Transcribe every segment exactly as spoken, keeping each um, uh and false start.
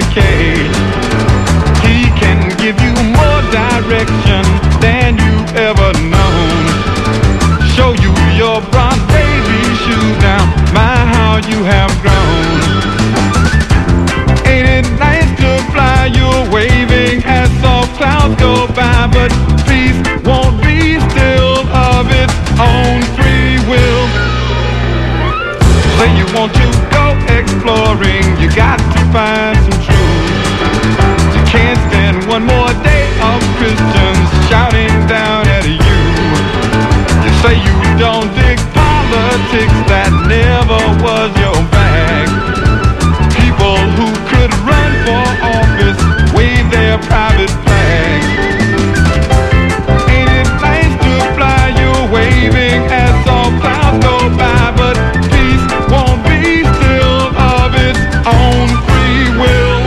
complicated. He can give you more direction than you've ever known. Show you your bronze baby shoes now, my how you have grown. Ain't it nice to fly? You're waving as soft clouds go by, but peace won't be still of its own free will. Say you want to go exploring, you got to find some truth. You can't stand one more day of Christians shouting down at you. You say you don't dig politics, that never was your bag. People who could run for office wave their private flags. Ain't it nice to fly? You're waving as all clouds go by, but peace won't be still of its own free will.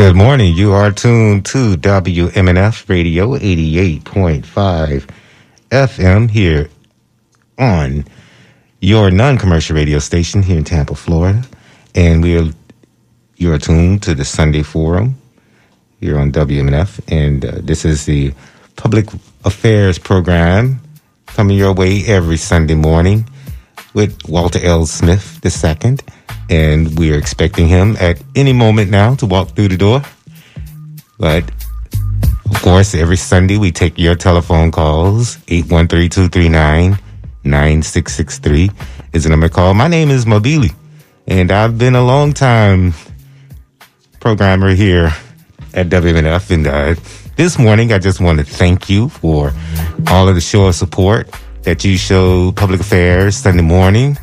Good morning. You are tuned to W M N F Radio eighty-eight point five F M here on your non-commercial radio station here in Tampa, Florida. And we are, you are tuned to the Sunday Forum here on W M N F. And uh, this is the public affairs program coming your way every Sunday morning with Walter L. Smith the second. And we are expecting him at any moment now to walk through the door. But, of course, every Sunday we take your telephone calls. eight one three, two three nine, nine six six three is the number to call. My name is Mabili, and I've been a long time programmer here at W M N F. And uh, this morning I just want to thank you for all of the show of support that you show public affairs Sunday morning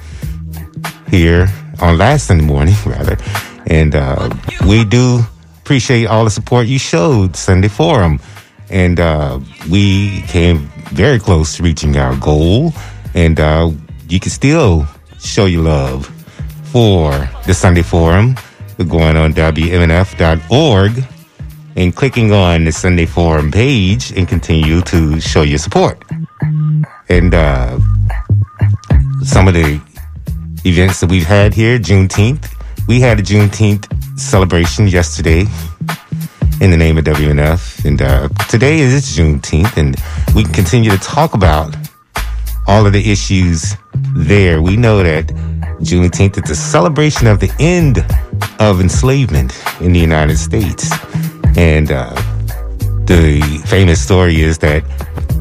here. On last Sunday morning, rather. And uh, we do appreciate all the support you showed Sunday Forum. And uh, we came very close to reaching our goal. And uh, you can still show your love for the Sunday Forum by going on W M N F dot org and clicking on the Sunday Forum page and continue to show your support. And uh, some of the events that we've had here, Juneteenth. We had a Juneteenth celebration yesterday in the name of W N F. And uh, today is Juneteenth, and we can continue to talk about all of the issues there. We know that Juneteenth is a celebration of the end of enslavement in the United States. And uh, the famous story is that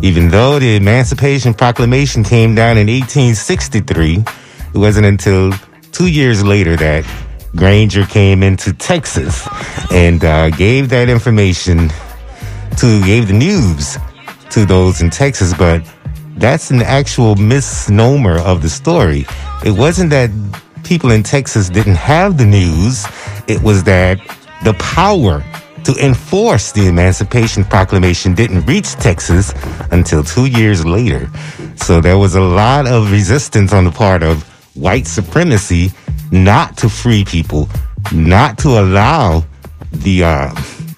even though the Emancipation Proclamation came down in eighteen sixty-three, It wasn't until two years later that Granger came into Texas and uh, gave that information to, gave the news to those in Texas. But that's an actual misnomer of the story. It wasn't that people in Texas didn't have the news. It was that the power to enforce the Emancipation Proclamation didn't reach Texas until two years later. So there was a lot of resistance on the part of white supremacy not to free people, not to allow the uh,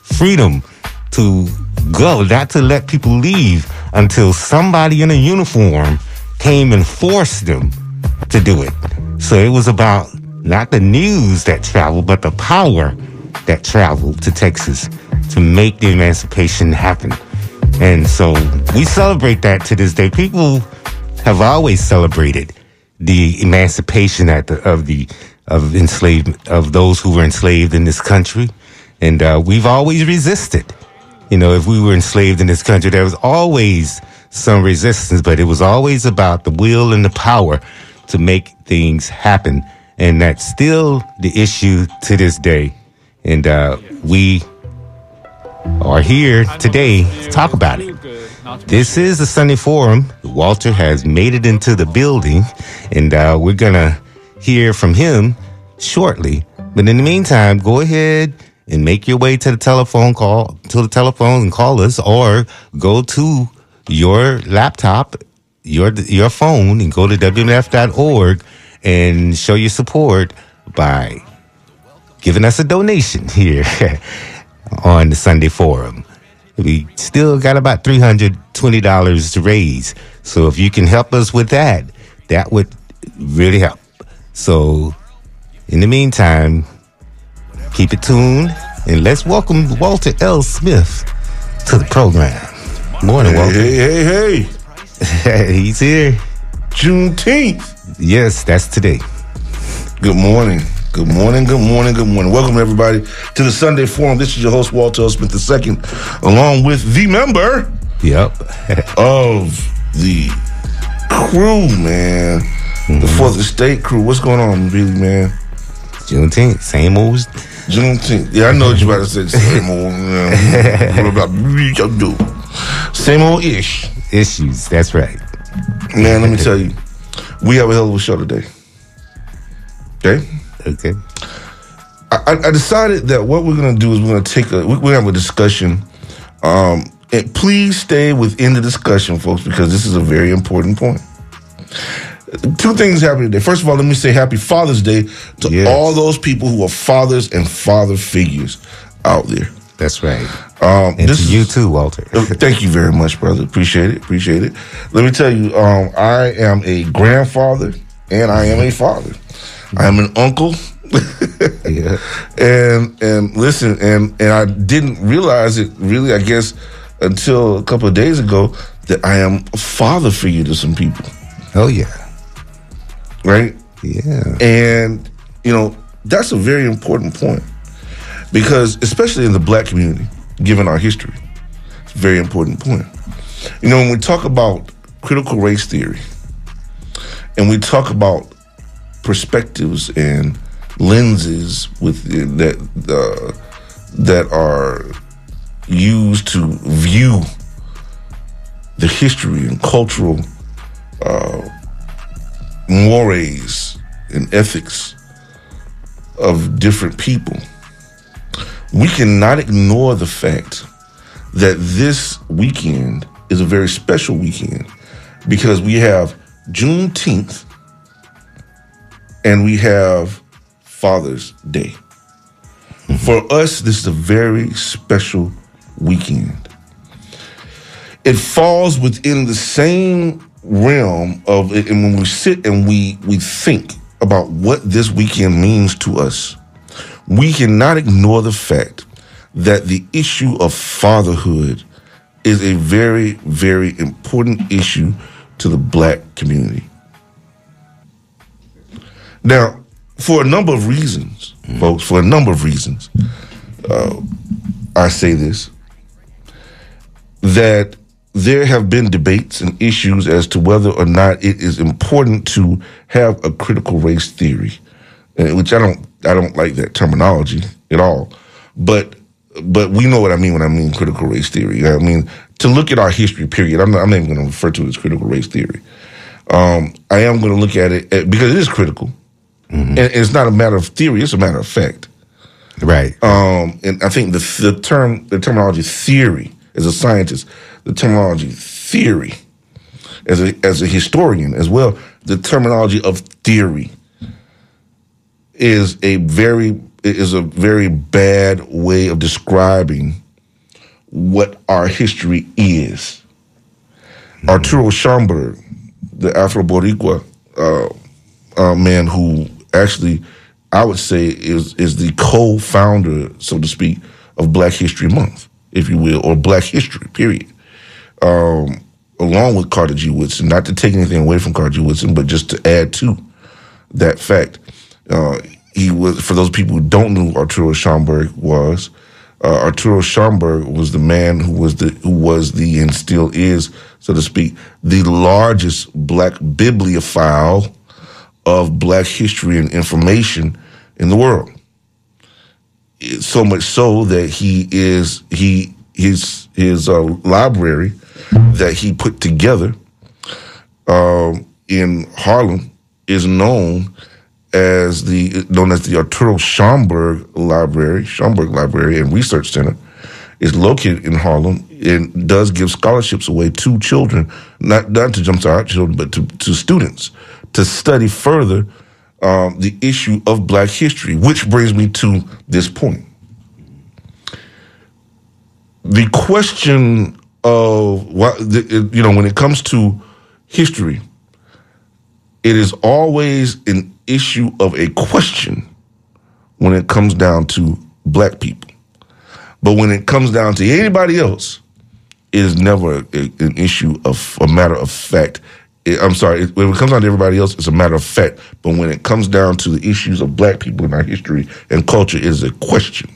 freedom to go, not to let people leave until somebody in a uniform came and forced them to do it. So it was about not the news that traveled, but the power that traveled to Texas to make the emancipation happen. And so we celebrate that to this day. People have always celebrated the emancipation at the, of the of enslaved of those who were enslaved in this country, and uh, we've always resisted. You know, if we were enslaved in this country, there was always some resistance, but it was always about the will and the power to make things happen, and that's still the issue to this day. And uh, we are here today to talk about it. This is the Sunday Forum. Walter has made it into the building, and uh, we're going to hear from him shortly. But in the meantime, go ahead and make your way to the telephone call, to the telephone and call us, or go to your laptop, your your phone, and go to W M N F dot org and show your support by giving us a donation here on the Sunday Forum. We still got about three hundred twenty dollars to raise. So if you can help us with that, that would really help. So in the meantime, keep it tuned, and let's welcome Walter L. Smith to the program. Morning, hey, Walter. Hey, hey, hey. He's here. Juneteenth. Yes, that's today. Good morning. Good morning, good morning, good morning. Welcome, everybody, to the Sunday Forum. This is your host, Walter Osment the Second, along with the member yep. of the crew, man. Mm-hmm. The Fourth Estate crew. What's going on, Mabili, man? Juneteenth, same old. Juneteenth. Yeah, I know what you about to say. Same old. Yeah. Same old-ish. Issues, that's right. Man, let me tell you, we have a hell of a show today. Okay? Okay. I, I decided that what we're gonna do is we're gonna take a we're gonna have a discussion. Um, and please stay within the discussion, folks, because this is a very important point. Two things happen today. First of all, let me say Happy Father's Day to yes. all those people who are fathers and father figures out there. That's right. Um, and this to you is, too, Walter. Thank you very much, brother. Appreciate it. Appreciate it. Let me tell you, um, I am a grandfather and I am a father. I'm an uncle. yeah. And and listen, and, and I didn't realize it really, I guess, until a couple of days ago that I am a father figure to some people. Hell yeah. Right? Yeah. And, you know, that's a very important point because, especially in the black community, given our history, it's a very important point. You know, when we talk about critical race theory and we talk about perspectives and lenses with that uh, that are used to view the history and cultural uh, mores and ethics of different people. We cannot ignore the fact that this weekend is a very special weekend because we have Juneteenth, and we have Father's Day. Mm-hmm. For us, this is a very special weekend. It falls within the same realm of, and when we sit and we, we think about what this weekend means to us, we cannot ignore the fact that the issue of fatherhood is a very, very important issue to the black community. Now, for a number of reasons, mm-hmm. folks, for a number of reasons, uh, I say this, that there have been debates and issues as to whether or not it is important to have a critical race theory, which I don't, I don't like that terminology at all. But, but we know what I mean when I mean critical race theory. I mean, to look at our history period, I'm not, I'm not even going to refer to it as critical race theory. Um, I am going to look at it at, because it is critical. Mm-hmm. And it's not a matter of theory. It's a matter of fact. Right. Um, and I think the, the term, the terminology theory, as a scientist, the terminology theory, as a as a historian as well, the terminology of theory is a very is a very bad way of describing what our history is. Mm-hmm. Arturo Schomburg, the Afro-Boricua uh, uh, man who actually I would say is is the co-founder, so to speak, of Black History Month, if you will, or Black history, period. Um, along with Carter G. Woodson, not to take anything away from Carter G. Woodson, but just to add to that fact. Uh, he was, for those people who don't know who Arturo Schomburg was, uh, Arturo Schomburg was the man who was the, who was the, and still is, so to speak, the largest Black bibliophile of Black history and information in the world. So much so that he is he his his uh, library that he put together um, in Harlem is known as the known as the Arturo Schomburg Library, Schomburg Library and Research Center, is located in Harlem and does give scholarships away to children, not not to jump to our children, but to, to students to study further Um, the issue of Black history, which brings me to this point. The question of, what, the, you know, when it comes to history, it is always an issue of a question when it comes down to Black people. But when it comes down to anybody else, it is never a, an issue of a matter of fact. I'm sorry, when it comes down to everybody else, it's a matter of fact. But when it comes down to the issues of Black people in our history and culture, it is a question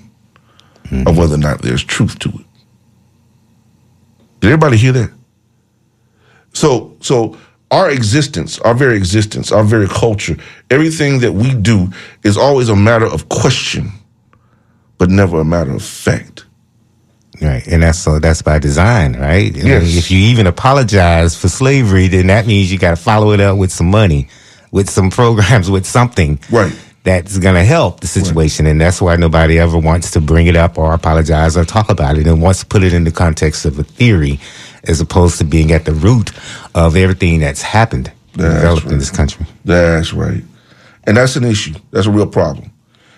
mm-hmm. of whether or not there's truth to it. Did everybody hear that? So, so our existence, our very existence, our very culture, everything that we do is always a matter of question, but never a matter of fact. Right, and that's so that's by design, right? Yes. I mean, if you even apologize for slavery, then that means you got to follow it up with some money, with some programs, with something, right? That's going to help the situation, right. And that's why nobody ever wants to bring it up or apologize or talk about it, and wants to put it in the context of a theory, as opposed to being at the root of everything that's happened that's and developed right. in this country. That's right, and that's an issue. That's a real problem.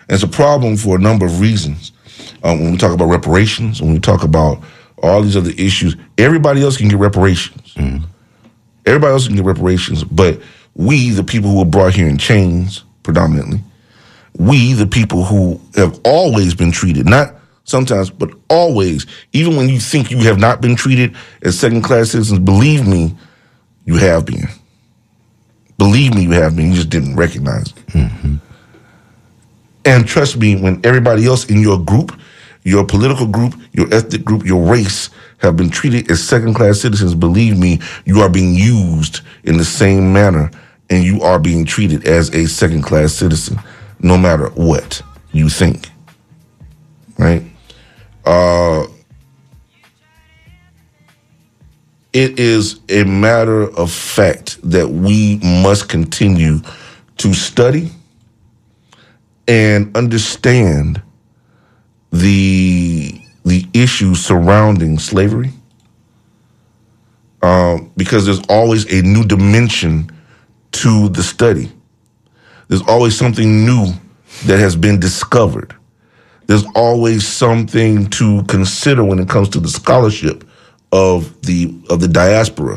And it's a problem for a number of reasons. Um, when we talk about reparations, when we talk about all these other issues, everybody else can get reparations. Mm. Everybody else can get reparations, but we, the people who were brought here in chains, predominantly, we, the people who have always been treated, not sometimes, but always, even when you think you have not been treated as second-class citizens, believe me, you have been. Believe me, you have been. You just didn't recognize it. Mm-hmm. And trust me, when everybody else in your group, your political group, your ethnic group, your race have been treated as second-class citizens, believe me, you are being used in the same manner, and you are being treated as a second-class citizen, no matter what you think, right? Uh, it is a matter of fact that we must continue to study and understand the the issues surrounding slavery, um, because there's always a new dimension to the study. There's always something new that has been discovered. There's always something to consider when it comes to the scholarship of the of the diaspora,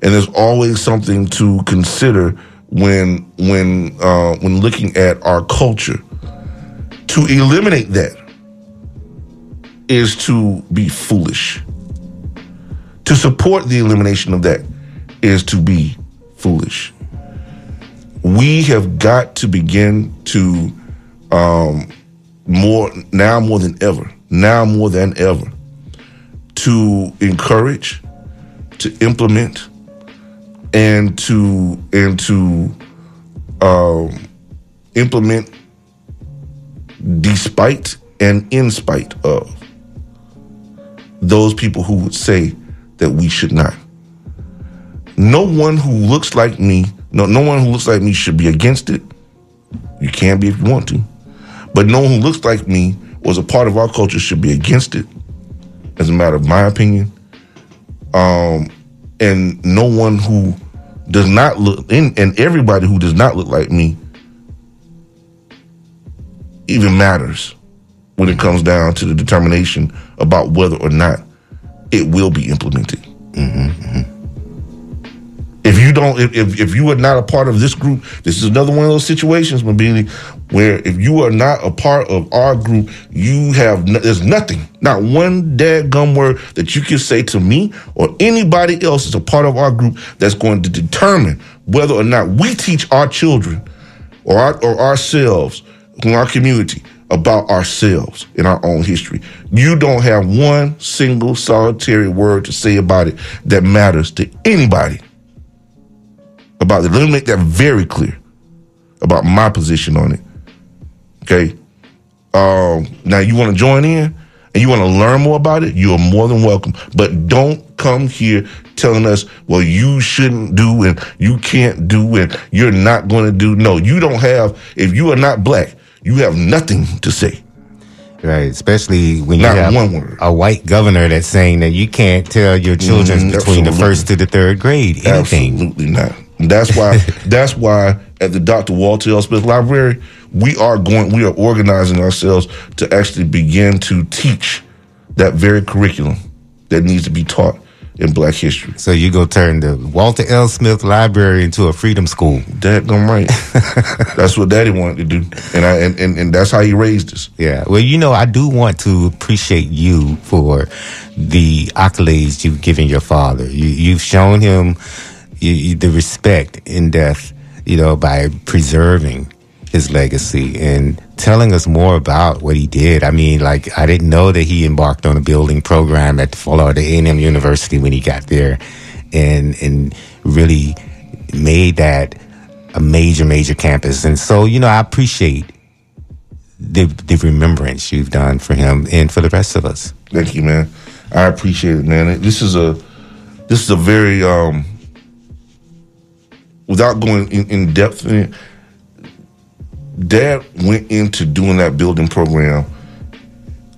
and there's always something to consider when when uh, when looking at our culture. To eliminate that is to be foolish. To support the elimination of that is to be foolish. We have got to begin to, um, more now more than ever, now more than ever, to encourage, to implement, and to and to um, implement despite and in spite of those people who would say that we should not. No one who looks like me, no, no one who looks like me should be against it. You can be if you want to. But no one who looks like me was a part of our culture should be against it, as a matter of my opinion. Um, and no one who does not look, and, and everybody who does not look like me even matters when it comes down to the determination about whether or not it will be implemented. Mm-hmm, mm-hmm. If you don't, if if you are not a part of this group, this is another one of those situations, Mabili, where if you are not a part of our group, you have no, there's nothing, not one dadgum word that you can say to me or anybody else that's a part of our group that's going to determine whether or not we teach our children or our, or ourselves in our community about ourselves in our own history. You don't have one single solitary word to say about it that matters to anybody. About it. Let me make that very clear about my position on it. Okay. Um, now you want to join in and you want to learn more about it, you are more than welcome. But don't come here telling us, well, you shouldn't do and you can't do and you're not going to do. No, you don't have, if you are not black, you have nothing to say. Right, especially when you Not have one word. A white governor that's saying that you can't tell your children mm, between absolutely. the first to the third grade anything. Absolutely not. That's why. That's why at the Doctor Walter L. Smith Library, we are going. We are organizing ourselves to actually begin to teach that very curriculum that needs to be taught in Black history. So you go turn the Walter L. Smith Library into a freedom school. Dadgum right. That's what Daddy wanted to do, and I and, and, and that's how he raised us. Yeah. Well, you know, I do want to appreciate you for the accolades you've given your father. You, you've shown him you, you, the respect in death, you know, by preserving his legacy and telling us more about what he did. I mean, like, I didn't know that he embarked on a building program at Florida A and M University when he got there and and really made that a major, major campus. And so, you know, I appreciate the, the remembrance you've done for him and for the rest of us. Thank you, man. I appreciate it, man. This is a, this is a very, um, without going in, in depth in it, Dad went into doing that building program,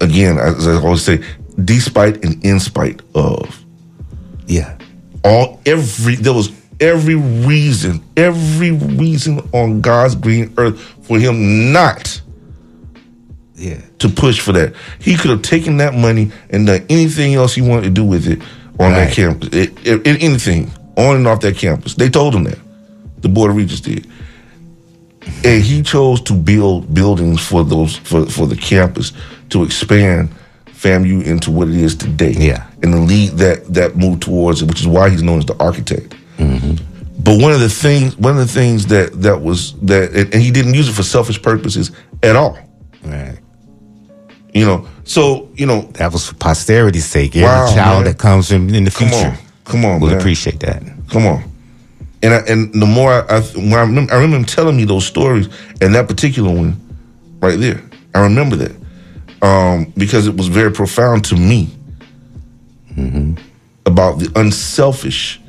again, as I always say, despite and in spite of. Yeah. All, every, there was every reason, every reason on God's green earth for him not yeah. to push for that. He could have taken that money and done anything else he wanted to do with it on right. that campus, it, it, anything on and off that campus. They told him that. The Board of Regents did. And he chose to build buildings for those for, for the campus to expand FAMU into what it is today. Yeah. And to lead that that move towards it, which is why he's known as the architect. Mm-hmm. But one of the things one of the things that, that was that and he didn't use it for selfish purposes at all. Right. You know, so you know that was for posterity's sake. Every wow, child man. that comes in, in the future. Come on. Come on. We'll man. appreciate that. Come on. And I, and the more I, I, when I, remember, I remember him telling me those stories, and that particular one, right there, I remember that um, because it was very profound to me mm-hmm. about the unselfish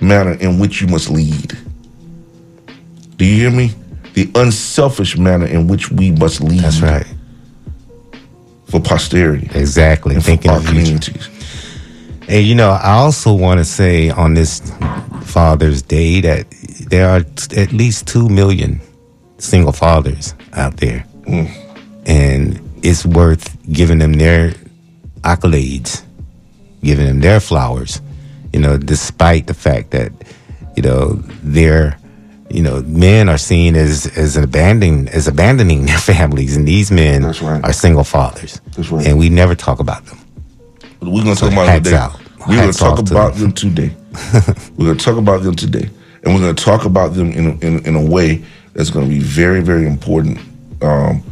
manner in which you must lead. Do you hear me? The unselfish manner in which we must lead. That's right. For posterity, exactly. And thinking for our communities. And you know, I also want to say on this Father's Day that there are t- at least two million single fathers out there, mm. and it's worth giving them their accolades, giving them their flowers. You know, despite the fact that you know their you know men are seen as as abandoning as abandoning their families, and these men That's right. are single fathers, That's right. and we never talk about them. We're gonna so talk about them today. We're gonna talk about them. them today. We're gonna talk about them today, and we're gonna talk about them in a, in, in a way that's gonna be very, very important um,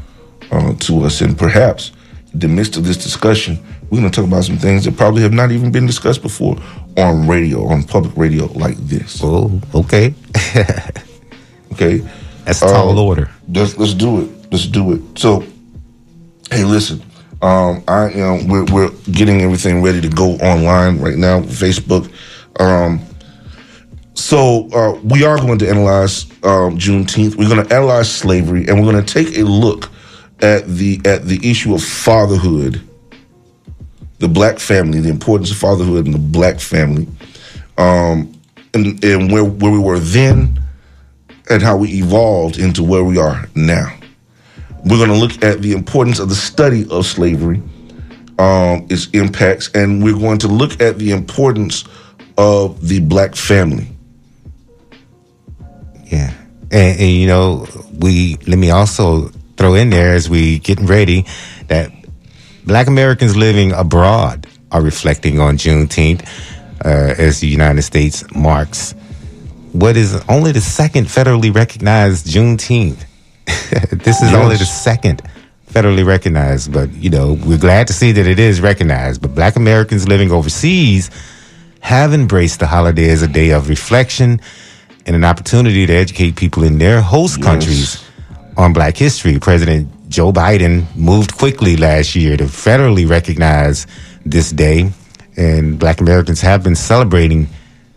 uh, to us. And perhaps, in the midst of this discussion, we're going to talk about some things that probably have not even been discussed before on radio, on public radio like this. Oh, okay. Okay. That's a tall um, order. Let's, let's do it. Let's do it. So, hey, listen. Um, I you know, we're, we're getting everything ready to go online right now, Facebook. Um, so uh, we are going to analyze um, Juneteenth. We're going to analyze slavery, and we're going to take a look at the at the issue of fatherhood, the black family, the importance of fatherhood in the black family, um, and, and where where we were then, and how we evolved into where we are now. We're going to look at the importance of the study of slavery, um, its impacts, and we're going to look at the importance of the black family. Yeah. And, and you know, we let me also throw in there as we getting ready that black Americans living abroad are reflecting on Juneteenth uh, as the United States marks what is only the second federally recognized Juneteenth. This is yes. only the second federally recognized, but, you know, we're glad to see that it is recognized. But black Americans living overseas have embraced the holiday as a day of reflection and an opportunity to educate people in their host yes. countries on black history. President Joe Biden moved quickly last year to federally recognize this day, and black Americans have been celebrating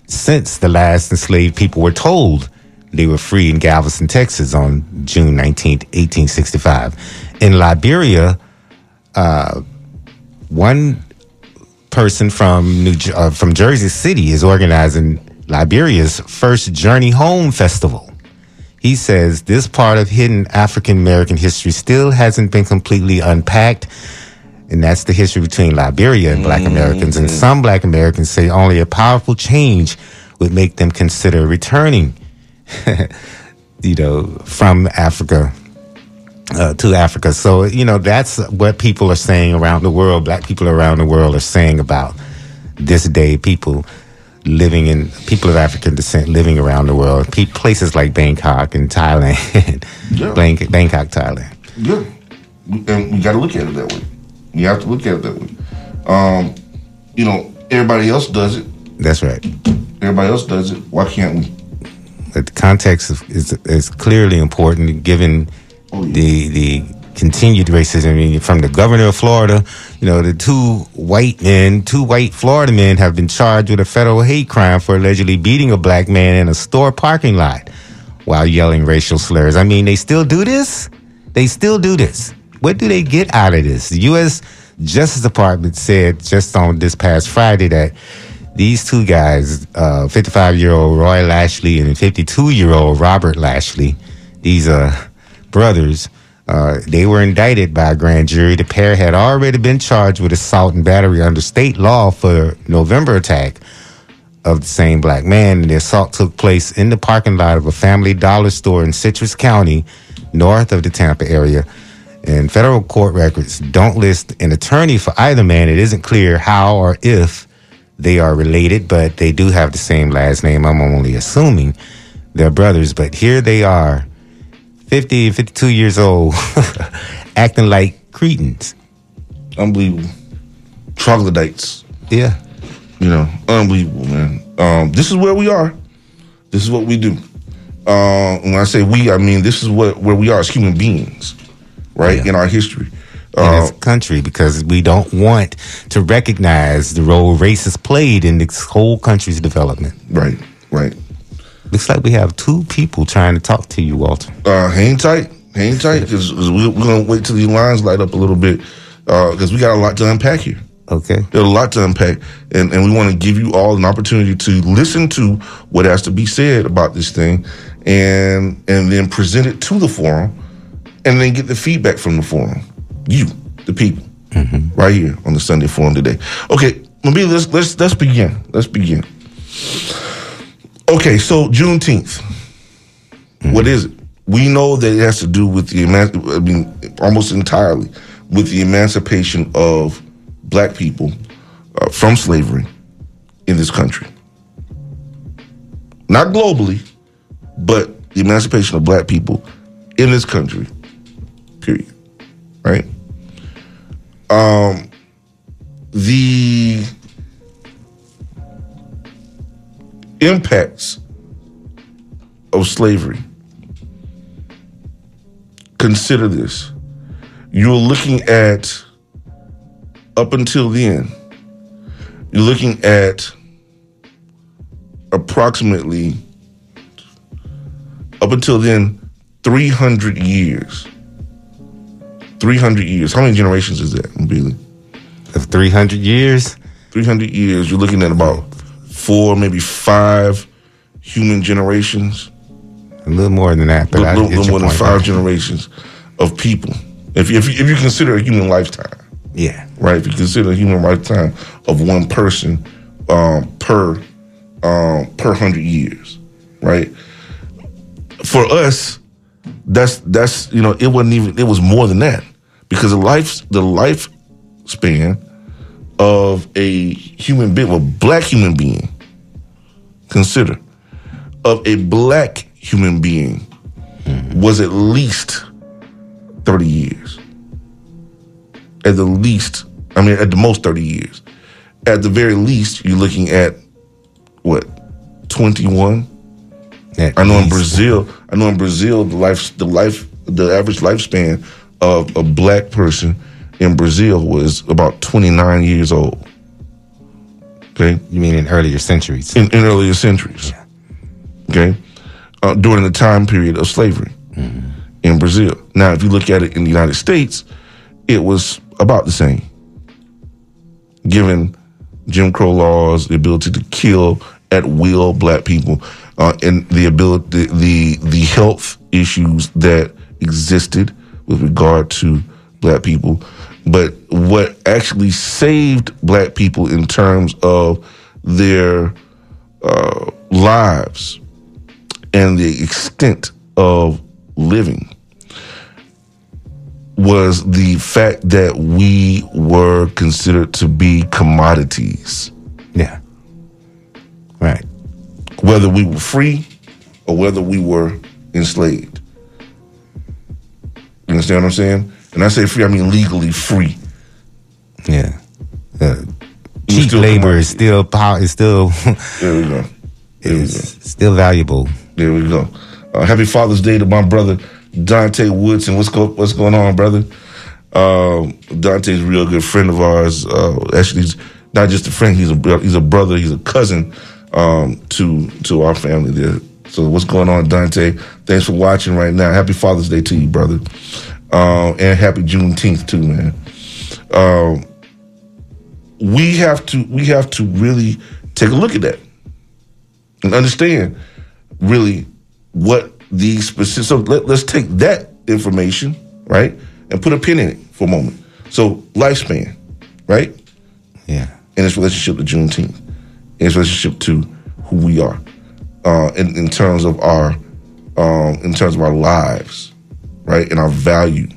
since the last enslaved people were told they were free in Galveston, Texas on June nineteenth, eighteen sixty-five. In Liberia, uh, one person from New, uh, from Jersey City is organizing Liberia's first Journey Home Festival. He says this part of hidden African American history still hasn't been completely unpacked, and that's the history between Liberia and black mm-hmm. Americans. And some black Americans say only a powerful change would make them consider returning you know, from Africa uh, to Africa. So, you know, that's what people are saying around the world. Black people around the world are saying about this day. People living in, people of African descent living around the world. Pe- places like Bangkok and Thailand. yeah. Bang- Bangkok, Thailand. Yeah. And we got to look at it that way. You have to look at it that way. Um, you know, everybody else does it. That's right. Everybody else does it. Why can't we? But the context is, is clearly important given oh, yeah. the the continued racism. I mean, from the governor of Florida, you know, the two white men, two white Florida men have been charged with a federal hate crime for allegedly beating a black man in a store parking lot while yelling racial slurs. I mean, they still do this? They still do this. What do they get out of this? The U S Justice Department said just on this past Friday that these two guys, uh, fifty-five-year-old Roy Lashley and fifty-two-year-old Robert Lashley, these uh, brothers, uh, they were indicted by a grand jury. The pair had already been charged with assault and battery under state law for November attack of the same black man. The assault took place in the parking lot of a Family Dollar store in Citrus County, north of the Tampa area. And federal court records don't list an attorney for either man. It isn't clear how or if they are related, but they do have the same last name. I'm only assuming they're brothers, but here they are, fifty and fifty-two years old, acting like cretins. Unbelievable. Troglodytes. Yeah. You know, unbelievable, man. Um, this is where we are. This is what we do. Uh, when I say we, I mean this is what where we are as human beings, right, yeah. in our history. In this country, because we don't want to recognize the role race has played in this whole country's development. Right, right. Looks like we have two people trying to talk to you, Walter. Uh, hang tight, hang tight, because we're going to wait till these lines light up a little bit, because uh, we got a lot to unpack here. Okay. There's a lot to unpack, and, and we want to give you all an opportunity to listen to what has to be said about this thing, and and then present it to the forum, and then get the feedback from the forum. You, the people, mm-hmm. right here on the Sunday Forum today. Okay, maybe let's let's let's begin. Let's begin. Okay, so Juneteenth. Mm-hmm. What is it? We know that it has to do with the emanci- I mean, almost entirely with the emancipation of black people uh, from slavery in this country. Not globally, but the emancipation of black people in this country. Period. Right. Um, the impacts of slavery. Consider this. You're looking at, up until then, you're looking at approximately, up until then, three hundred years. three hundred years. How many generations is that, Mabili? That's three hundred years? three hundred years. You're looking at about four, maybe five human generations. A little more than that, but a little, I little more than five generations of people. If, if, if you consider a human lifetime. Yeah. Right? If you consider a human lifetime of one person um, per um, per hundred years. Right? For us, that's that's you know, it wasn't even it was more than that. Because the life the lifespan of a human being, well, black human being, consider, of a black human being mm-hmm. was at least thirty years. At the least, I mean, at the most thirty years. At the very least, you're looking at, what, twenty-one? At I know least. in Brazil, I know in Brazil, the life, the life, the average lifespan of a black person in Brazil was about twenty-nine years old. Okay? You mean in earlier centuries? In, in earlier centuries. Yeah. Okay? Uh, during the time period of slavery mm-hmm. in Brazil. Now, if you look at it in the United States, it was about the same. Given Jim Crow laws, the ability to kill at will black people, uh, and the ability, the, the the health issues that existed with regard to black people. But what actually saved black people in terms of their uh, lives and the extent of living was the fact that we were considered to be commodities. Yeah. Right. Whether we were free or whether we were enslaved. You understand what I'm saying? And I say free, I mean legally free. Yeah. Uh, cheap labor is still power, is still there we go. There is we go. Still valuable. There we go. Uh, happy Father's Day to my brother, Dante Woodson. What's, go, what's going on, brother? Uh, Dante's a real good friend of ours. Uh, actually, he's not just a friend. He's a he's a brother. He's a cousin um, to to our family there. So what's going on, Dante? Thanks for watching right now. Happy Father's Day to you, brother. Uh, and happy Juneteenth too, man. Uh, we have to we have to really take a look at that and understand really what these specific, so let, let's take that information, right, and put a pin in it for a moment. So lifespan, right? Yeah. And its relationship to Juneteenth, and its relationship to who we are, uh, in, in terms of our, um, in terms of our lives, right, and our value,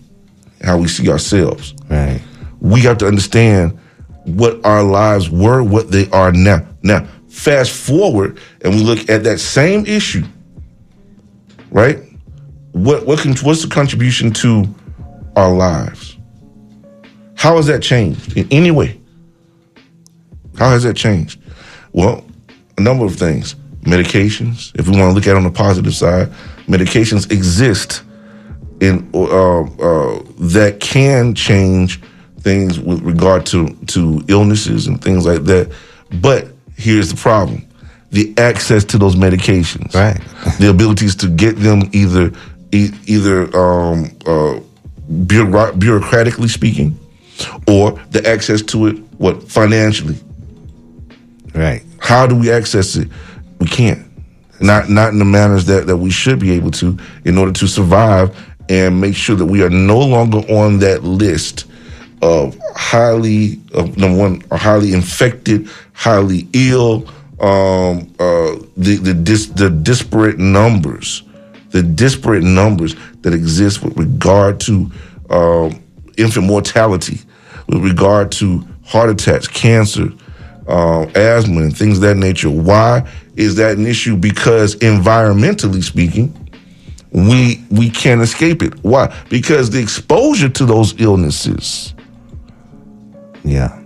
how we see ourselves. Right. We have to understand what our lives were, what they are now. Now, fast forward, and we look at that same issue, right? What what can, what's the contribution to our lives? How has that changed in any way? How has that changed? Well, a number of things. Medications, if we want to look at it on the positive side, medications exist in uh, uh, that can change things with regard to to illnesses and things like that, but here's the problem. The access to those medications. Right. The abilities to get them either e- either um, uh, bureauc- bureaucratically speaking, or the access to it, what, financially. Right. How do we access it? We can't. Not not in the manners that, that we should be able to in order to survive and make sure that we are no longer on that list of highly, of number one, highly infected, highly ill, um, uh, the the, dis, the disparate numbers, the disparate numbers that exist with regard to um, infant mortality, with regard to heart attacks, cancer, uh, asthma, and things of that nature. Why is that an issue? Because environmentally speaking, we we can't escape it. Why? Because the exposure to those illnesses. Yeah.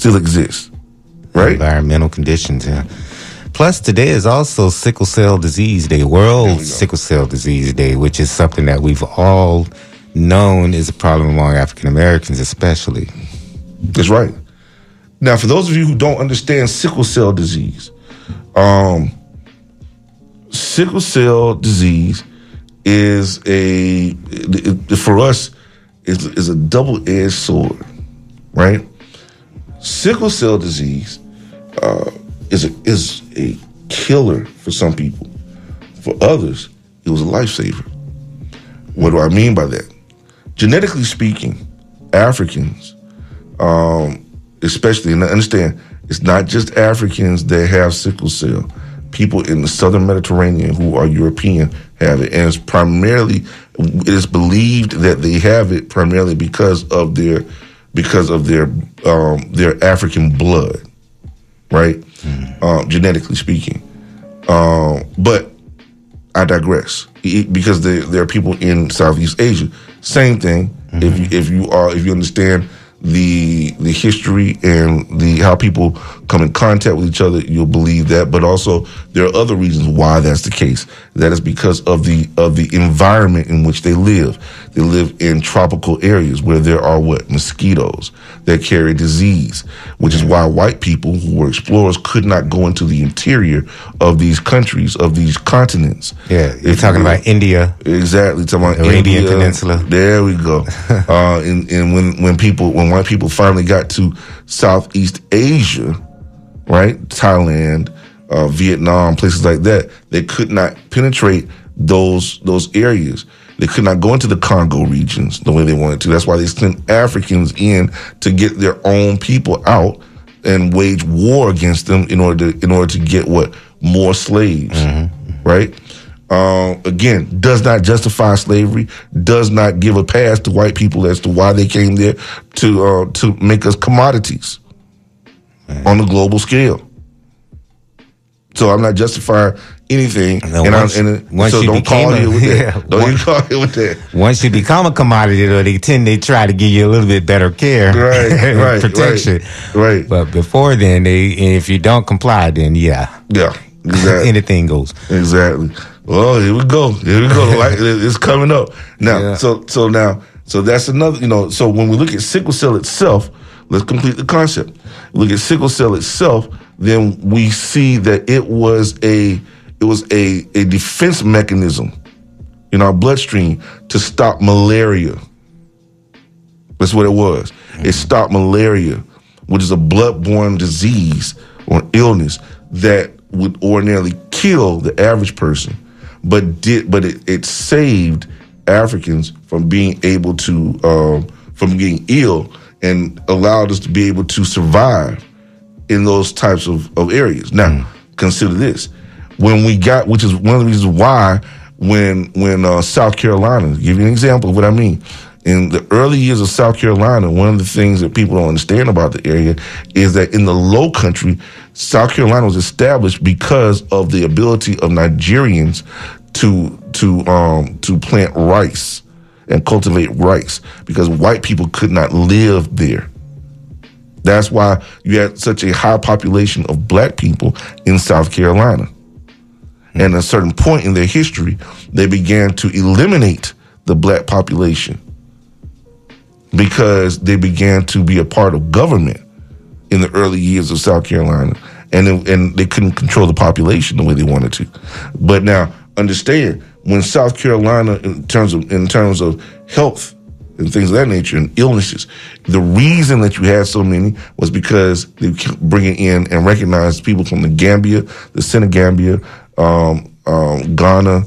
still exists, right? Environmental conditions, yeah. Plus, today is also Sickle Cell Disease Day, World Sickle Cell Disease Day, which is something that we've all known is a problem among African Americans especially. That's right. Now, for those of you who don't understand sickle cell disease, um, sickle cell disease is a, it, it, for us, is, is a double-edged sword, right? Sickle cell disease uh, is a, is a killer for some people. For others, it was a lifesaver. What do I mean by that? Genetically speaking, Africans, um, especially, and understand, it's not just Africans that have sickle cell. People in the southern Mediterranean who are European have it, and it's primarily, it is believed that they have it primarily because of their, because of their, um, their African blood, right? Mm-hmm. um, genetically speaking, um, but I digress. It, because there, there are people in Southeast Asia. Same thing. Mm-hmm. If you, if you are, if you understand the the history and the how people come in contact with each other, you'll believe that. But also, there are other reasons why that's the case. That is because of the of the environment in which they live. They live in tropical areas where there are what? Mosquitoes that carry disease, which is why white people who were explorers could not go into the interior of these countries, of these continents. Yeah, you're if talking you, about India. Exactly, talking about Arabian India, Peninsula. There we go. uh, and and when when people when white people finally got to Southeast Asia, right, Thailand, uh, Vietnam, places like that, they could not penetrate those those areas. They could not go into the Congo regions the way they wanted to. That's why they sent Africans in to get their own people out and wage war against them in order to, in order to get what? More slaves, mm-hmm. right? Uh, again, does not justify slavery, does not give a pass to white people as to why they came there to uh, to make us commodities Man. on a global scale. So I'm not justifying anything. No, and once, I, and, once so you don't call a, it with yeah, that. Don't once, you call it with that. Once you become a commodity, though, they tend to try to give you a little bit better care, right, and right, protection, right, right. But before then, they if you don't comply, then yeah, yeah, exactly. anything goes. Exactly. Well, here we go. Here we go. Like, it's coming up now. Yeah. So, so now, so that's another. You know, so when we look at sickle cell itself, let's complete the concept. Look at sickle cell itself. Then we see that it was a it was a a defense mechanism in our bloodstream to stop malaria. That's what it was. Mm-hmm. It stopped malaria, which is a blood-borne disease or illness that would ordinarily kill the average person. But did but it, it saved Africans from being able to um, from getting ill and allowed us to be able to survive in those types of, of areas. Now, mm. consider this: when we got, which is one of the reasons why, when when uh, South Carolina, give you an example of what I mean. In the early years of South Carolina, one of the things that people don't understand about the area is that in the Low Country, South Carolina was established because of the ability of Nigerians to to um, to plant rice and cultivate rice because white people could not live there. That's why you had such a high population of black people in South Carolina. Mm-hmm. And at a certain point in their history, they began to eliminate the black population because they began to be a part of government in the early years of South Carolina. And it, and they couldn't control the population the way they wanted to. But now, understand, when South Carolina, in terms of in terms of health and things of that nature and illnesses, the reason that you had so many was because they kept bringing in and recognized people from the Gambia, the Senegambia, um, um, Ghana,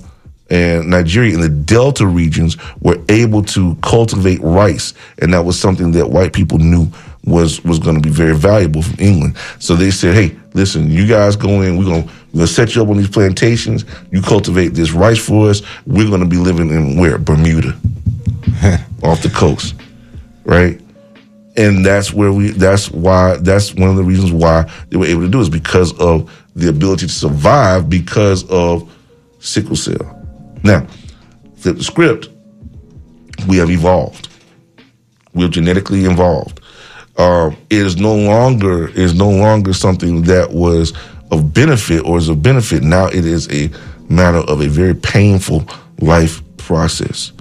and Nigeria in the Delta regions were able to cultivate rice. And that was something that white people knew was, was going to be very valuable from England. So they said, hey, listen, you guys go in, we're going to set you up on these plantations. You cultivate this rice for us. We're going to be living in where? Bermuda. Off the coast, right? And that's where we, that's why, that's one of the reasons why they were able to do is because of the ability to survive because of sickle cell. Now, flip the script, we have evolved. We're genetically evolved. um, is no longer is no longer something that was of benefit or is of benefit. Now it is a matter of a very painful life process.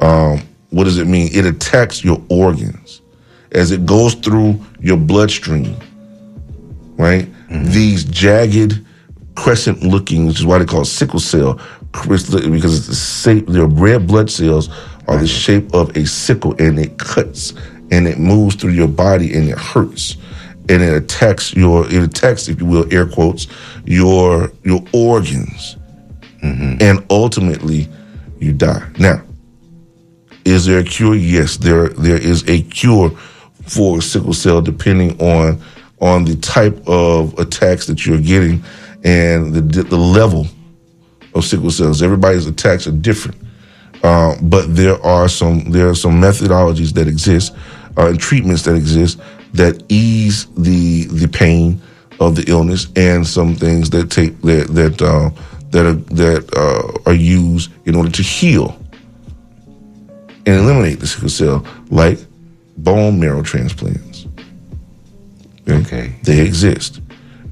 Um, what does it mean? It attacks your organs as it goes through your bloodstream, right? Mm-hmm. These jagged, crescent-looking, which is why they call it sickle cell, because it's the shape, their red blood cells are the shape of a sickle, and it cuts and it moves through your body and it hurts and it attacks your, it attacks, if you will, air quotes, your your organs, mm-hmm. and ultimately you die. Now, is there a cure? Yes, there there is a cure for sickle cell, depending on on the type of attacks that you're getting and the the level of sickle cells. Everybody's attacks are different. Uh, but there are some there are some methodologies that exist uh, and treatments that exist that ease the the pain of the illness, and some things that take that that uh, that are, that uh, are used in order to heal and eliminate the sickle cell, like bone marrow transplants. Okay, okay. They exist.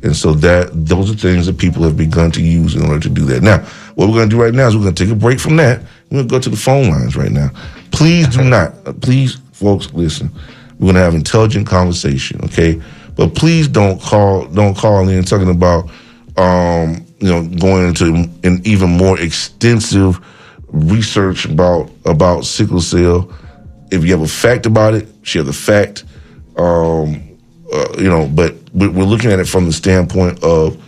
And so that those are things that people have begun to use in order to do that. Now, what we're going to do right now is we're going to take a break from that. We're going to go to the phone lines right now. Please do not, please, folks, listen. We're going to have intelligent conversation, okay? But please don't call, don't call in talking about, um, you know, going into an even more extensive research about about sickle cell. If you have a fact about it, share the fact. Um, uh, you know, but we're looking at it from the standpoint of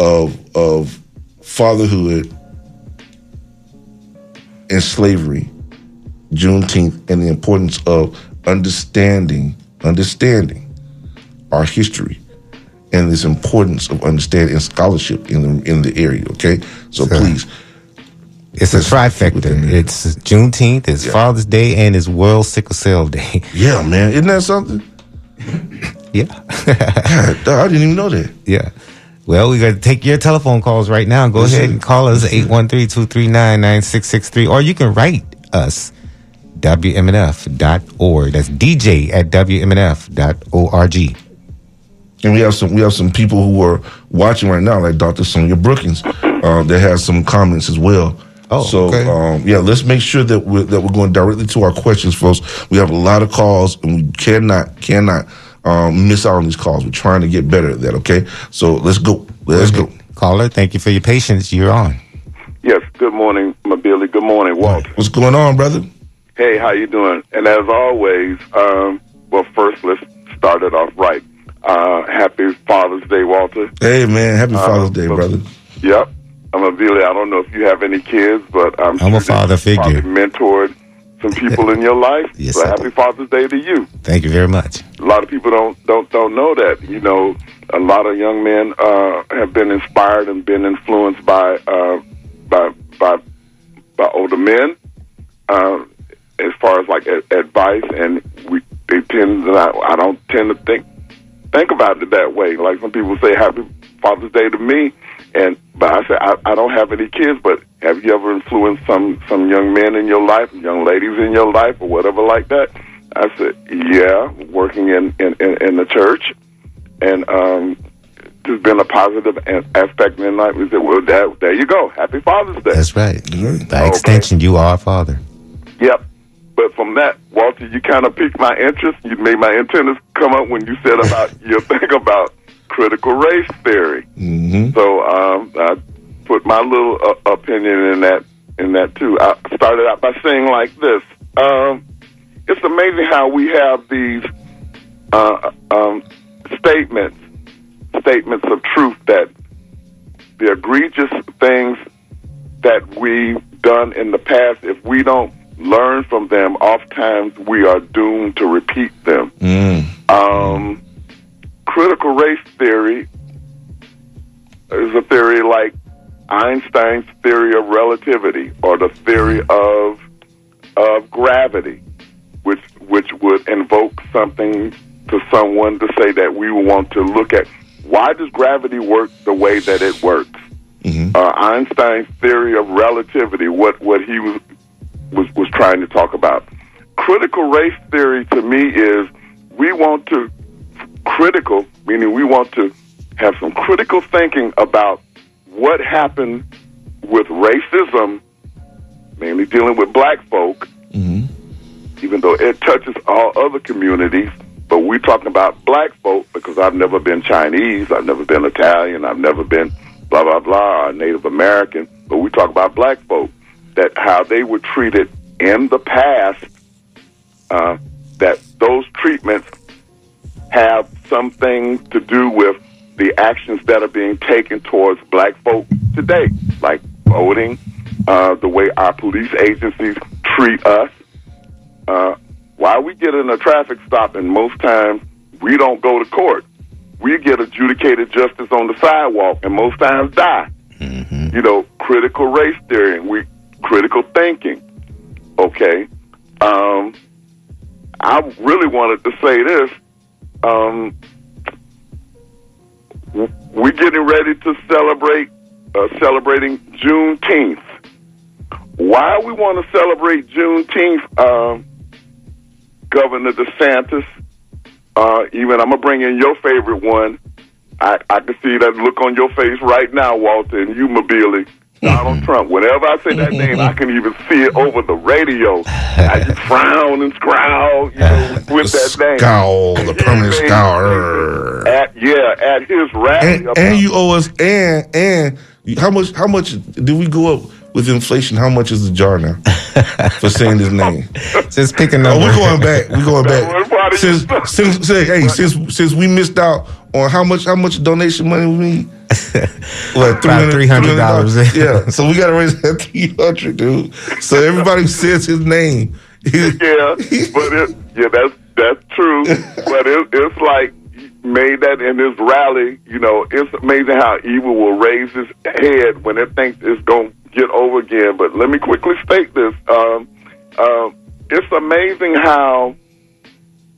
of of fatherhood and slavery, Juneteenth, and the importance of understanding understanding our history and this importance of understanding scholarship in the in the area. Okay, so, so please, it's a trifecta. It's Juneteenth, it's yeah. Father's Day, and it's World Sickle Cell Day. Yeah, man, isn't that something? Yeah. God, I didn't even know that. Yeah. Well, we got to take your telephone calls right now. Go That's ahead it. and call us eight one three, two three nine, nine six six three. Or you can write us W M N F dot org. That's D J at W M N F dot org. And we have some we have some people who are watching right now, like Doctor Sonia Brookings, uh, that has some comments as well. Oh, so okay. um, yeah, let's make sure that we're that we're going directly to our questions, folks. We have a lot of calls, and we cannot cannot Um, miss out on these calls. We're trying to get better at that, okay? So let's go. Let's go. Caller, thank you for your patience. You're on. Yes. Good morning, Mabili. Good morning, Walter. What's going on, brother? Hey, how you doing? And as always, um, well, first, let's start it off right. Uh, happy Father's Day, Walter. Hey, man. Happy Father's um, Day, so, brother. Yep. I'm Mabili. I don't know if you have any kids, but I'm, I'm a father figure. Mentored some people in your life. Yes, so happy Father's Day to you. Thank you very much. A lot of people don't don't don't know that. You know, a lot of young men uh, have been inspired and been influenced by uh, by by by older men uh, as far as like a, advice, and we they tend to not, I don't tend to think think about it that way. Like some people say, happy Father's Day to me, and but I say I, I don't have any kids, but have you ever influenced some, some young men in your life, young ladies in your life, or whatever like that? I said, yeah, working in, in, in, in the church. And um, there's been a positive aspect in life. We said, well, that, there you go. Happy Father's Day. That's right. Mm-hmm. By okay. extension, you are a father. Yep. But from that, Walter, you kind of piqued my interest. You made my antennas come up when you said about your thing about critical race theory. Mm-hmm. So um, I put my little uh, opinion in that in that too. I started out by saying like this. Um, it's amazing how we have these uh, um, statements, statements of truth that the egregious things that we've done in the past, if we don't learn from them, oftentimes we are doomed to repeat them. Mm. Um, critical race theory is a theory like Einstein's theory of relativity, or the theory of of gravity, which which would invoke something to someone to say that we want to look at why does gravity work the way that it works. Mm-hmm. uh, Einstein's theory of relativity, what what he was, was was trying to talk about. Critical race theory to me is we want to critical, meaning we want to have some critical thinking about what happened with racism, mainly dealing with black folk, mm-hmm. even though it touches all other communities. But we're talking about black folk because I've never been Chinese, I've never been Italian, I've never been blah, blah, blah, Native American. But we talk about black folk, that how they were treated in the past, uh, that those treatments have something to do with the actions that are being taken towards black folk today, like voting, uh, the way our police agencies treat us. Uh, while we get in a traffic stop, and most times we don't go to court, we get adjudicated justice on the sidewalk, and most times die. Mm-hmm. You know, critical race theory, and we critical thinking. Okay, um, I really wanted to say this. Um, we're getting ready to celebrate, uh, celebrating Juneteenth. Why we want to celebrate Juneteenth, uh, Governor DeSantis, uh, even I'm going to bring in your favorite one. I, I can see that look on your face right now, Walter, and you, Mabili, Donald Trump. Whenever I say that name, I can even see it over the radio. I just frown and scowl, you know, with the that scowl, name. Scowl, the permanent scowl. At, yeah, at his rally. And, and you owe us, and, and, how much, how much did we go up with inflation? How much is the jar now for saying his name? Since picking up. Oh, we're going back. We're going back. Since, since, say, hey, since, since we missed out on how much, how much donation money we need. Like three hundred dollars. Yeah, so we got to raise that three hundred, dude. So everybody who says his name. Yeah, but it, yeah, that's that's true. But it, it's like he made that in his rally. You know, it's amazing how evil will raise his head when it thinks it's gonna get over again. But let me quickly state this: um, uh, it's amazing how,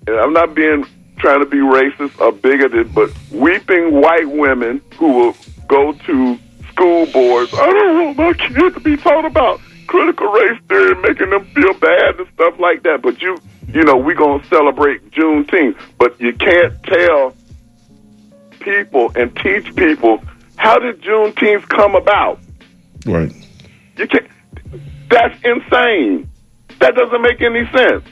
and I'm not being. trying to be racist or bigoted, but weeping white women who will go to school boards, I don't want my kids to be taught about critical race theory and making them feel bad and stuff like that. But you, you know, we're going to celebrate Juneteenth, but you can't tell people and teach people how did Juneteenth come about. Right. You can't. That's insane. That doesn't make any sense.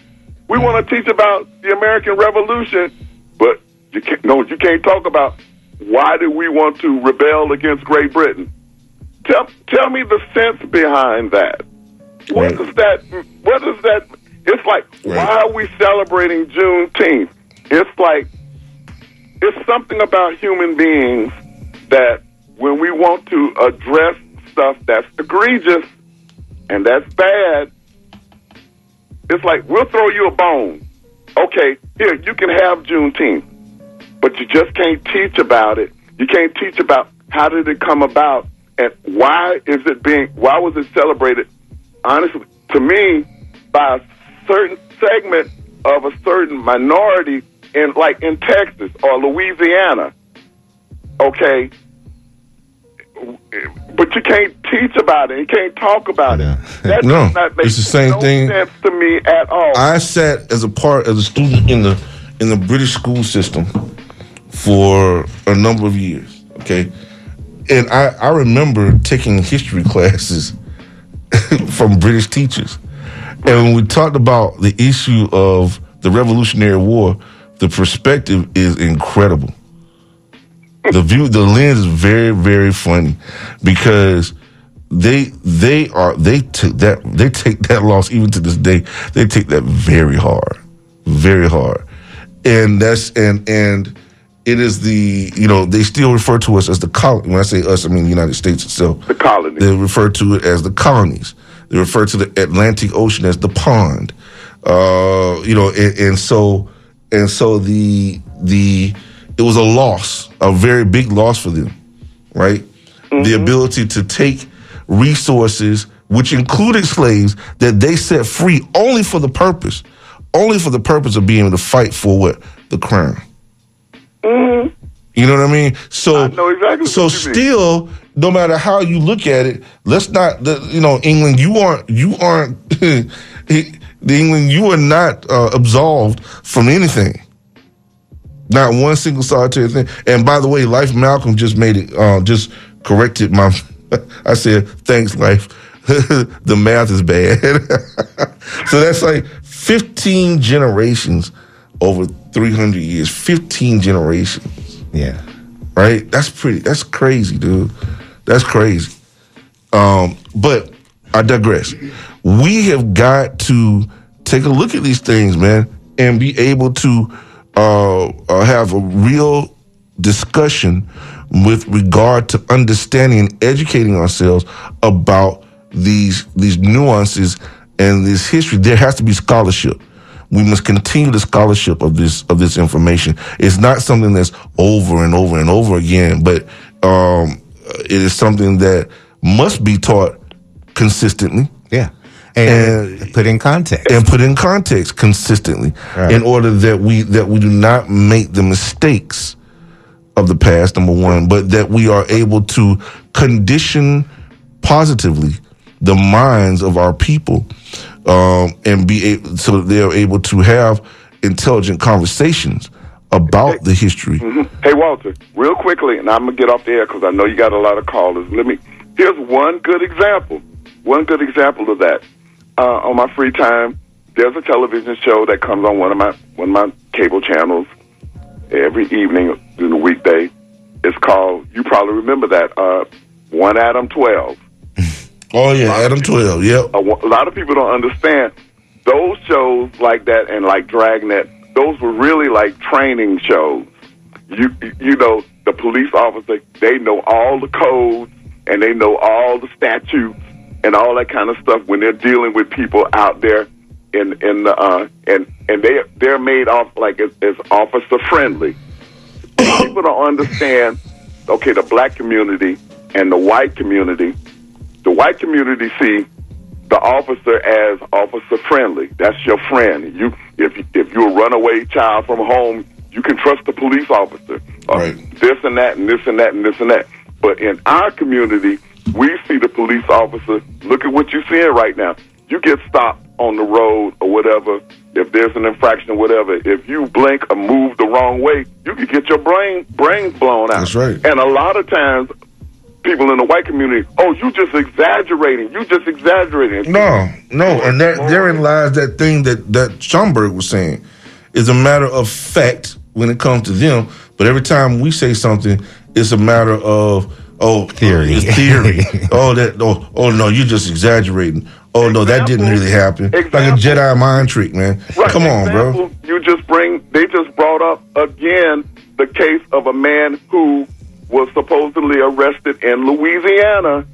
We want to teach about the American Revolution, but you can't, no, you can't talk about why do we want to rebel against Great Britain. Tell, tell me the sense behind that. What does that, what does that, it's like, why are we celebrating Juneteenth? It's like, it's something about human beings that when we want to address stuff that's egregious and that's bad, it's like, we'll throw you a bone. Okay, here, you can have Juneteenth. But you just can't teach about it. You can't teach about how did it come about and why is it being, why was it celebrated, honestly, to me, by a certain segment of a certain minority in, like, in Texas or Louisiana. Okay? But you can't teach about it. You can't talk about it. That no, does not make it's the same no thing. sense to me at all. I sat as a part as a student in the in the British school system for a number of years. Okay, and I I remember taking history classes from British teachers, and when we talked about the issue of the Revolutionary War, the perspective is incredible. The view, the lens is very, very funny because they they are they took that they take that loss even to this day. They take that very hard, very hard, and that's and and it is the you know they still refer to us as the colony. When I say us, I mean the United States itself. The colony. They refer to it as the colonies. They refer to the Atlantic Ocean as the pond. Uh, you know, and, and so and so the the. It was a loss, a very big loss for them, right? Mm-hmm. The ability to take resources, which included slaves, that they set free only for the purpose, only for the purpose of being able to fight for what? The crown. Mm-hmm. You know what I mean? So, I know exactly so what you still, mean. No matter how you look at it, let's not, you know, England, you aren't, you aren't, England, you are not uh, absolved from anything. Not one single solitary thing. And by the way, Life Malcolm just made it, uh, just corrected my, I said, thanks, Life. The math is bad. So that's like fifteen generations over three hundred years. fifteen generations. Yeah. Right? That's pretty, that's crazy, dude. That's crazy. Um, but I digress. We have got to take a look at these things, man, and be able to uh, uh, have a real discussion with regard to understanding and educating ourselves about these these nuances and this history. There has to be scholarship. We must continue the scholarship of this of this information. It's not something that's over and over and over again, but um, it is something that must be taught consistently. Yeah. And, and put in context. And put in context consistently, right, in order that we that we do not make the mistakes of the past, number one, but that we are able to condition positively the minds of our people, um, and be able, so that they are able to have intelligent conversations about the history. Mm-hmm. Hey, Walter, real quickly, and I'm going to get off the air because I know you got a lot of callers. Let me. Here's one good example. One good example of that. Uh, on my free time, there's a television show that comes on one of my one of my cable channels every evening during the weekday. It's called, you probably remember that, uh, One Adam twelve. Oh yeah, Adam twelve. Yep. A, a lot of people don't understand those shows like that, and like Dragnet. Those were really like training shows. You you know, the police officer, they know all the codes and they know all the statutes and all that kind of stuff when they're dealing with people out there in in the uh, and and they they're made off like as, as officer friendly. People don't understand. Okay, the black community and the white community. The white community see the officer as officer friendly. That's your friend. You if if you're a runaway child from home, you can trust the police officer. Uh, right. This and that and this and that and this and that. But in our community, we see the police officer. Look at what you're seeing right now. You get stopped on the road or whatever. If there's an infraction or whatever, if you blink or move the wrong way, you can get your brain brain blown out. That's right. And a lot of times, people in the white community, oh, you just exaggerating. You just exaggerating. No, no. And that, therein lies that thing that, that Schomburg was saying. It's a matter of fact when it comes to them. But every time we say something, it's a matter of, oh, theory. It's theory. oh, that. Oh, oh, no, you're just exaggerating. Oh, no, example, that didn't really happen. Example. Like a Jedi mind trick, man. Right, come on, example, bro. You just bring, they just brought up, again, the case of a man who was supposedly arrested in Louisiana,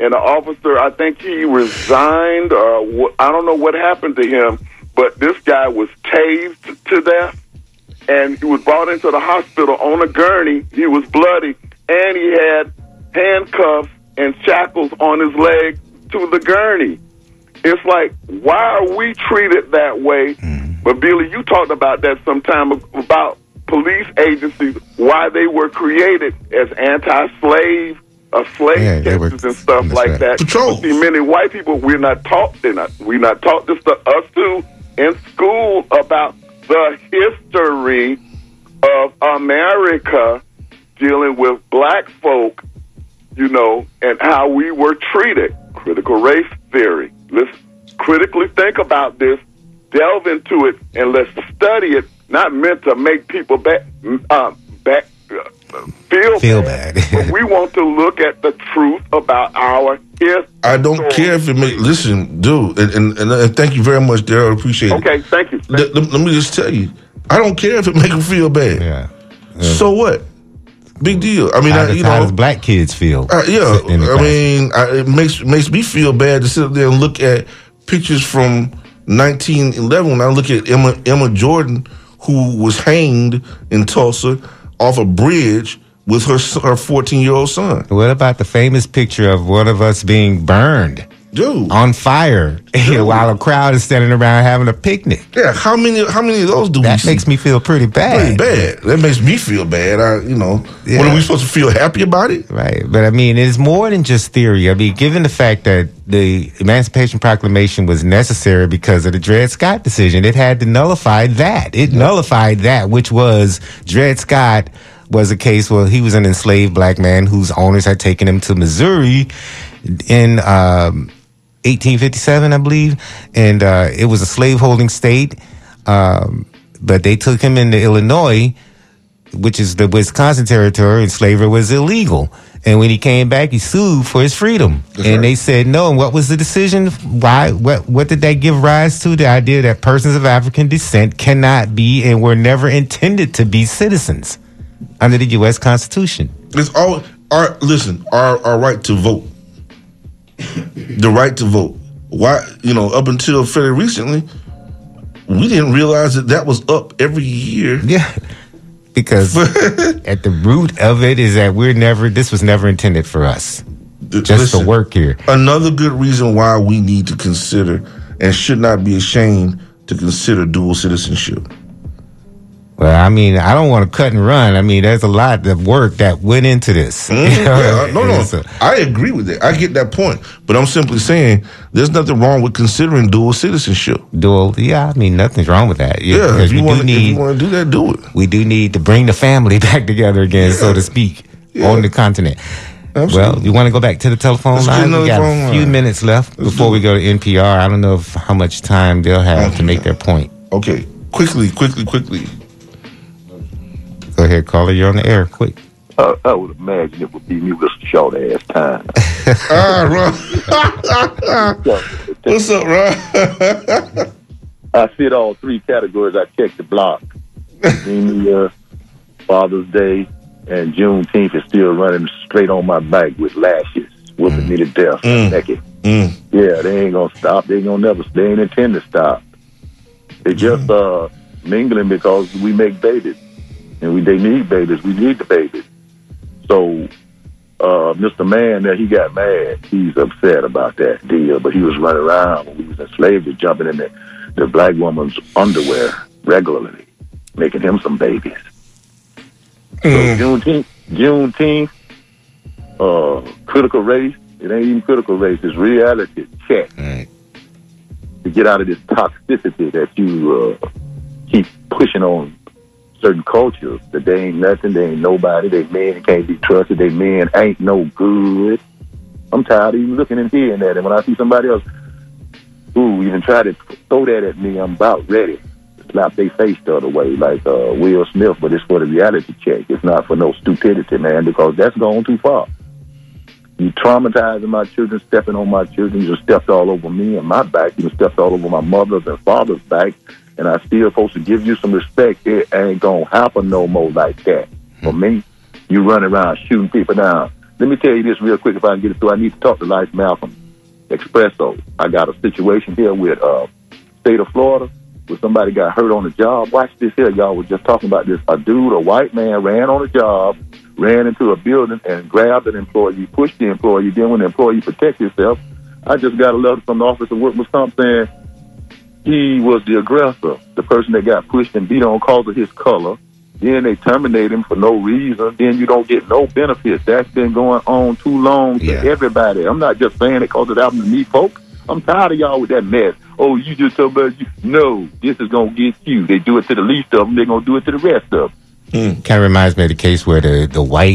and the officer, I think he resigned, or I don't know what happened to him, but this guy was tased to death, and he was brought into the hospital on a gurney. He was bloody, and he had handcuffs and shackles on his leg to the gurney. It's like, why are we treated that way? Mm. But Billy, you talked about that sometime, about police agencies, why they were created as anti-slave, uh, slave yeah, cases were, and stuff like right. that. Patrols. See, many white people, we're not taught, they're not, we're not taught this to us too in school about the history of America dealing with black folk, you know, and how we were treated. Critical race theory. Let's critically think about this, delve into it, and let's study it. Not meant to make people back, uh, back uh, feel, feel bad. bad. But we want to look at the truth about our history. I don't care if it makes... Listen, dude, and, and, and, and thank you very much, Darryl. I appreciate okay, it. Okay, thank you. Let, let, let me just tell you, I don't care if it makes them feel bad. Yeah. yeah. So what? Big deal. I mean, how, I, you how know, does black kids feel? Uh, yeah, I mean, I, it makes makes me feel bad to sit up there and look at pictures from nineteen eleven when I look at Emma Emma Jordan, who was hanged in Tulsa off a bridge with her her fourteen-year-old son. What about the famous picture of one of us being burned? Dude. On fire. Dude. While a crowd is standing around having a picnic. Yeah, how many how many of those do that we see? That makes me feel pretty bad. Pretty bad. That makes me feel bad. I, you know, yeah. What, are we supposed to feel happy about it? Right. But, I mean, it's more than just theory. I mean, given the fact that the Emancipation Proclamation was necessary because of the Dred Scott decision, it had to nullify that. It yeah. nullified that, which was Dred Scott was a case where he was an enslaved black man whose owners had taken him to Missouri in um, eighteen fifty-seven, I believe. And uh, it was a slaveholding state. Um, but they took him into Illinois, which is the Wisconsin territory, and slavery was illegal. And when he came back, he sued for his freedom. That's and right. They said no. And what was the decision? Why? What, what did that give rise to? The idea that persons of African descent cannot be and were never intended to be citizens under the U S Constitution. It's all our listen, our our right to vote. The right to vote. Why, you know, up until fairly recently, we didn't realize that that was up every year. Yeah. Because at the root of it is that we're never this was never intended for us. Just listen, to work here. Another good reason why we need to consider and should not be ashamed to consider dual citizenship. Well, I mean, I don't want to cut and run. I mean, there's a lot of work that went into this. Mm-hmm. You know? Yeah, no, no, so, I agree with that. I get that point. But I'm simply saying there's nothing wrong with considering dual citizenship. Dual, yeah, I mean, nothing's wrong with that. Yeah, yeah if, you wanna, need, if you want to do that, do it. We do need to bring the family back together again, yeah. so to speak, yeah. on the continent. Absolutely. Well, you want to go back to the telephone Let's line? We got a few line. minutes left Let's before we go to N P R. I don't know if, how much time they'll have okay. to make their point. Okay, quickly, quickly, quickly. Go ahead, caller. You're on the air. Quick. Uh, I would imagine it would be me with a short ass time. All right, Ron. What's up, Ron? I fit all three categories. I checked the block. Senior, Father's Day, and Juneteenth is still running straight on my back with lashes, whooping mm. me to death, mm. naked. Mm. Yeah, they ain't gonna stop. They ain't gonna never. They ain't intend to stop. They just mm. uh, mingling because we make babies. And we they need babies. We need the babies. So, uh, Mister Mann, there, he got mad. He's upset about that deal. But he was running around when we was enslaved, jumping in the, the black woman's underwear regularly, making him some babies. Mm. So Juneteenth, Juneteenth, uh, critical race. It ain't even critical race. It's reality check mm. to get out of this toxicity that you uh, keep pushing on. Certain cultures that they ain't nothing, they ain't nobody, they men can't be trusted, they men ain't no good. I'm tired of even looking and hearing that. And when I see somebody else who even try to throw that at me, I'm about ready to slap their face the other way, like uh, Will Smith, but it's for the reality check. It's not for no stupidity, man, because that's gone too far. You traumatizing my children, stepping on my children, you stepped all over me and my back, you stepped all over my mother's and father's back, and I still supposed to give you some respect. It ain't gonna happen no more like that. For me, you run around shooting people down. Let me tell you this real quick if I can get it through. I need to talk to Life Malcolm Expresso. I got a situation here with uh state of Florida where somebody got hurt on the job. Watch this here, y'all was just talking about this. A dude, a white man, ran on a job, ran into a building and grabbed an employee, pushed the employee, then when the employee protected himself, I just got a letter from the office of Workman's Comp saying he was the aggressor, the person that got pushed and beat on because of his color. Then they terminate him for no reason. Then you don't get no benefits. That's been going on too long yeah. to everybody. I'm not just saying it because it happened to me, folks. I'm tired of y'all with that mess. Oh, you just talking about you. No, this is going to get you. They do it to the least of them. They're going to do it to the rest of them. Mm, kind of reminds me of the case where the, the white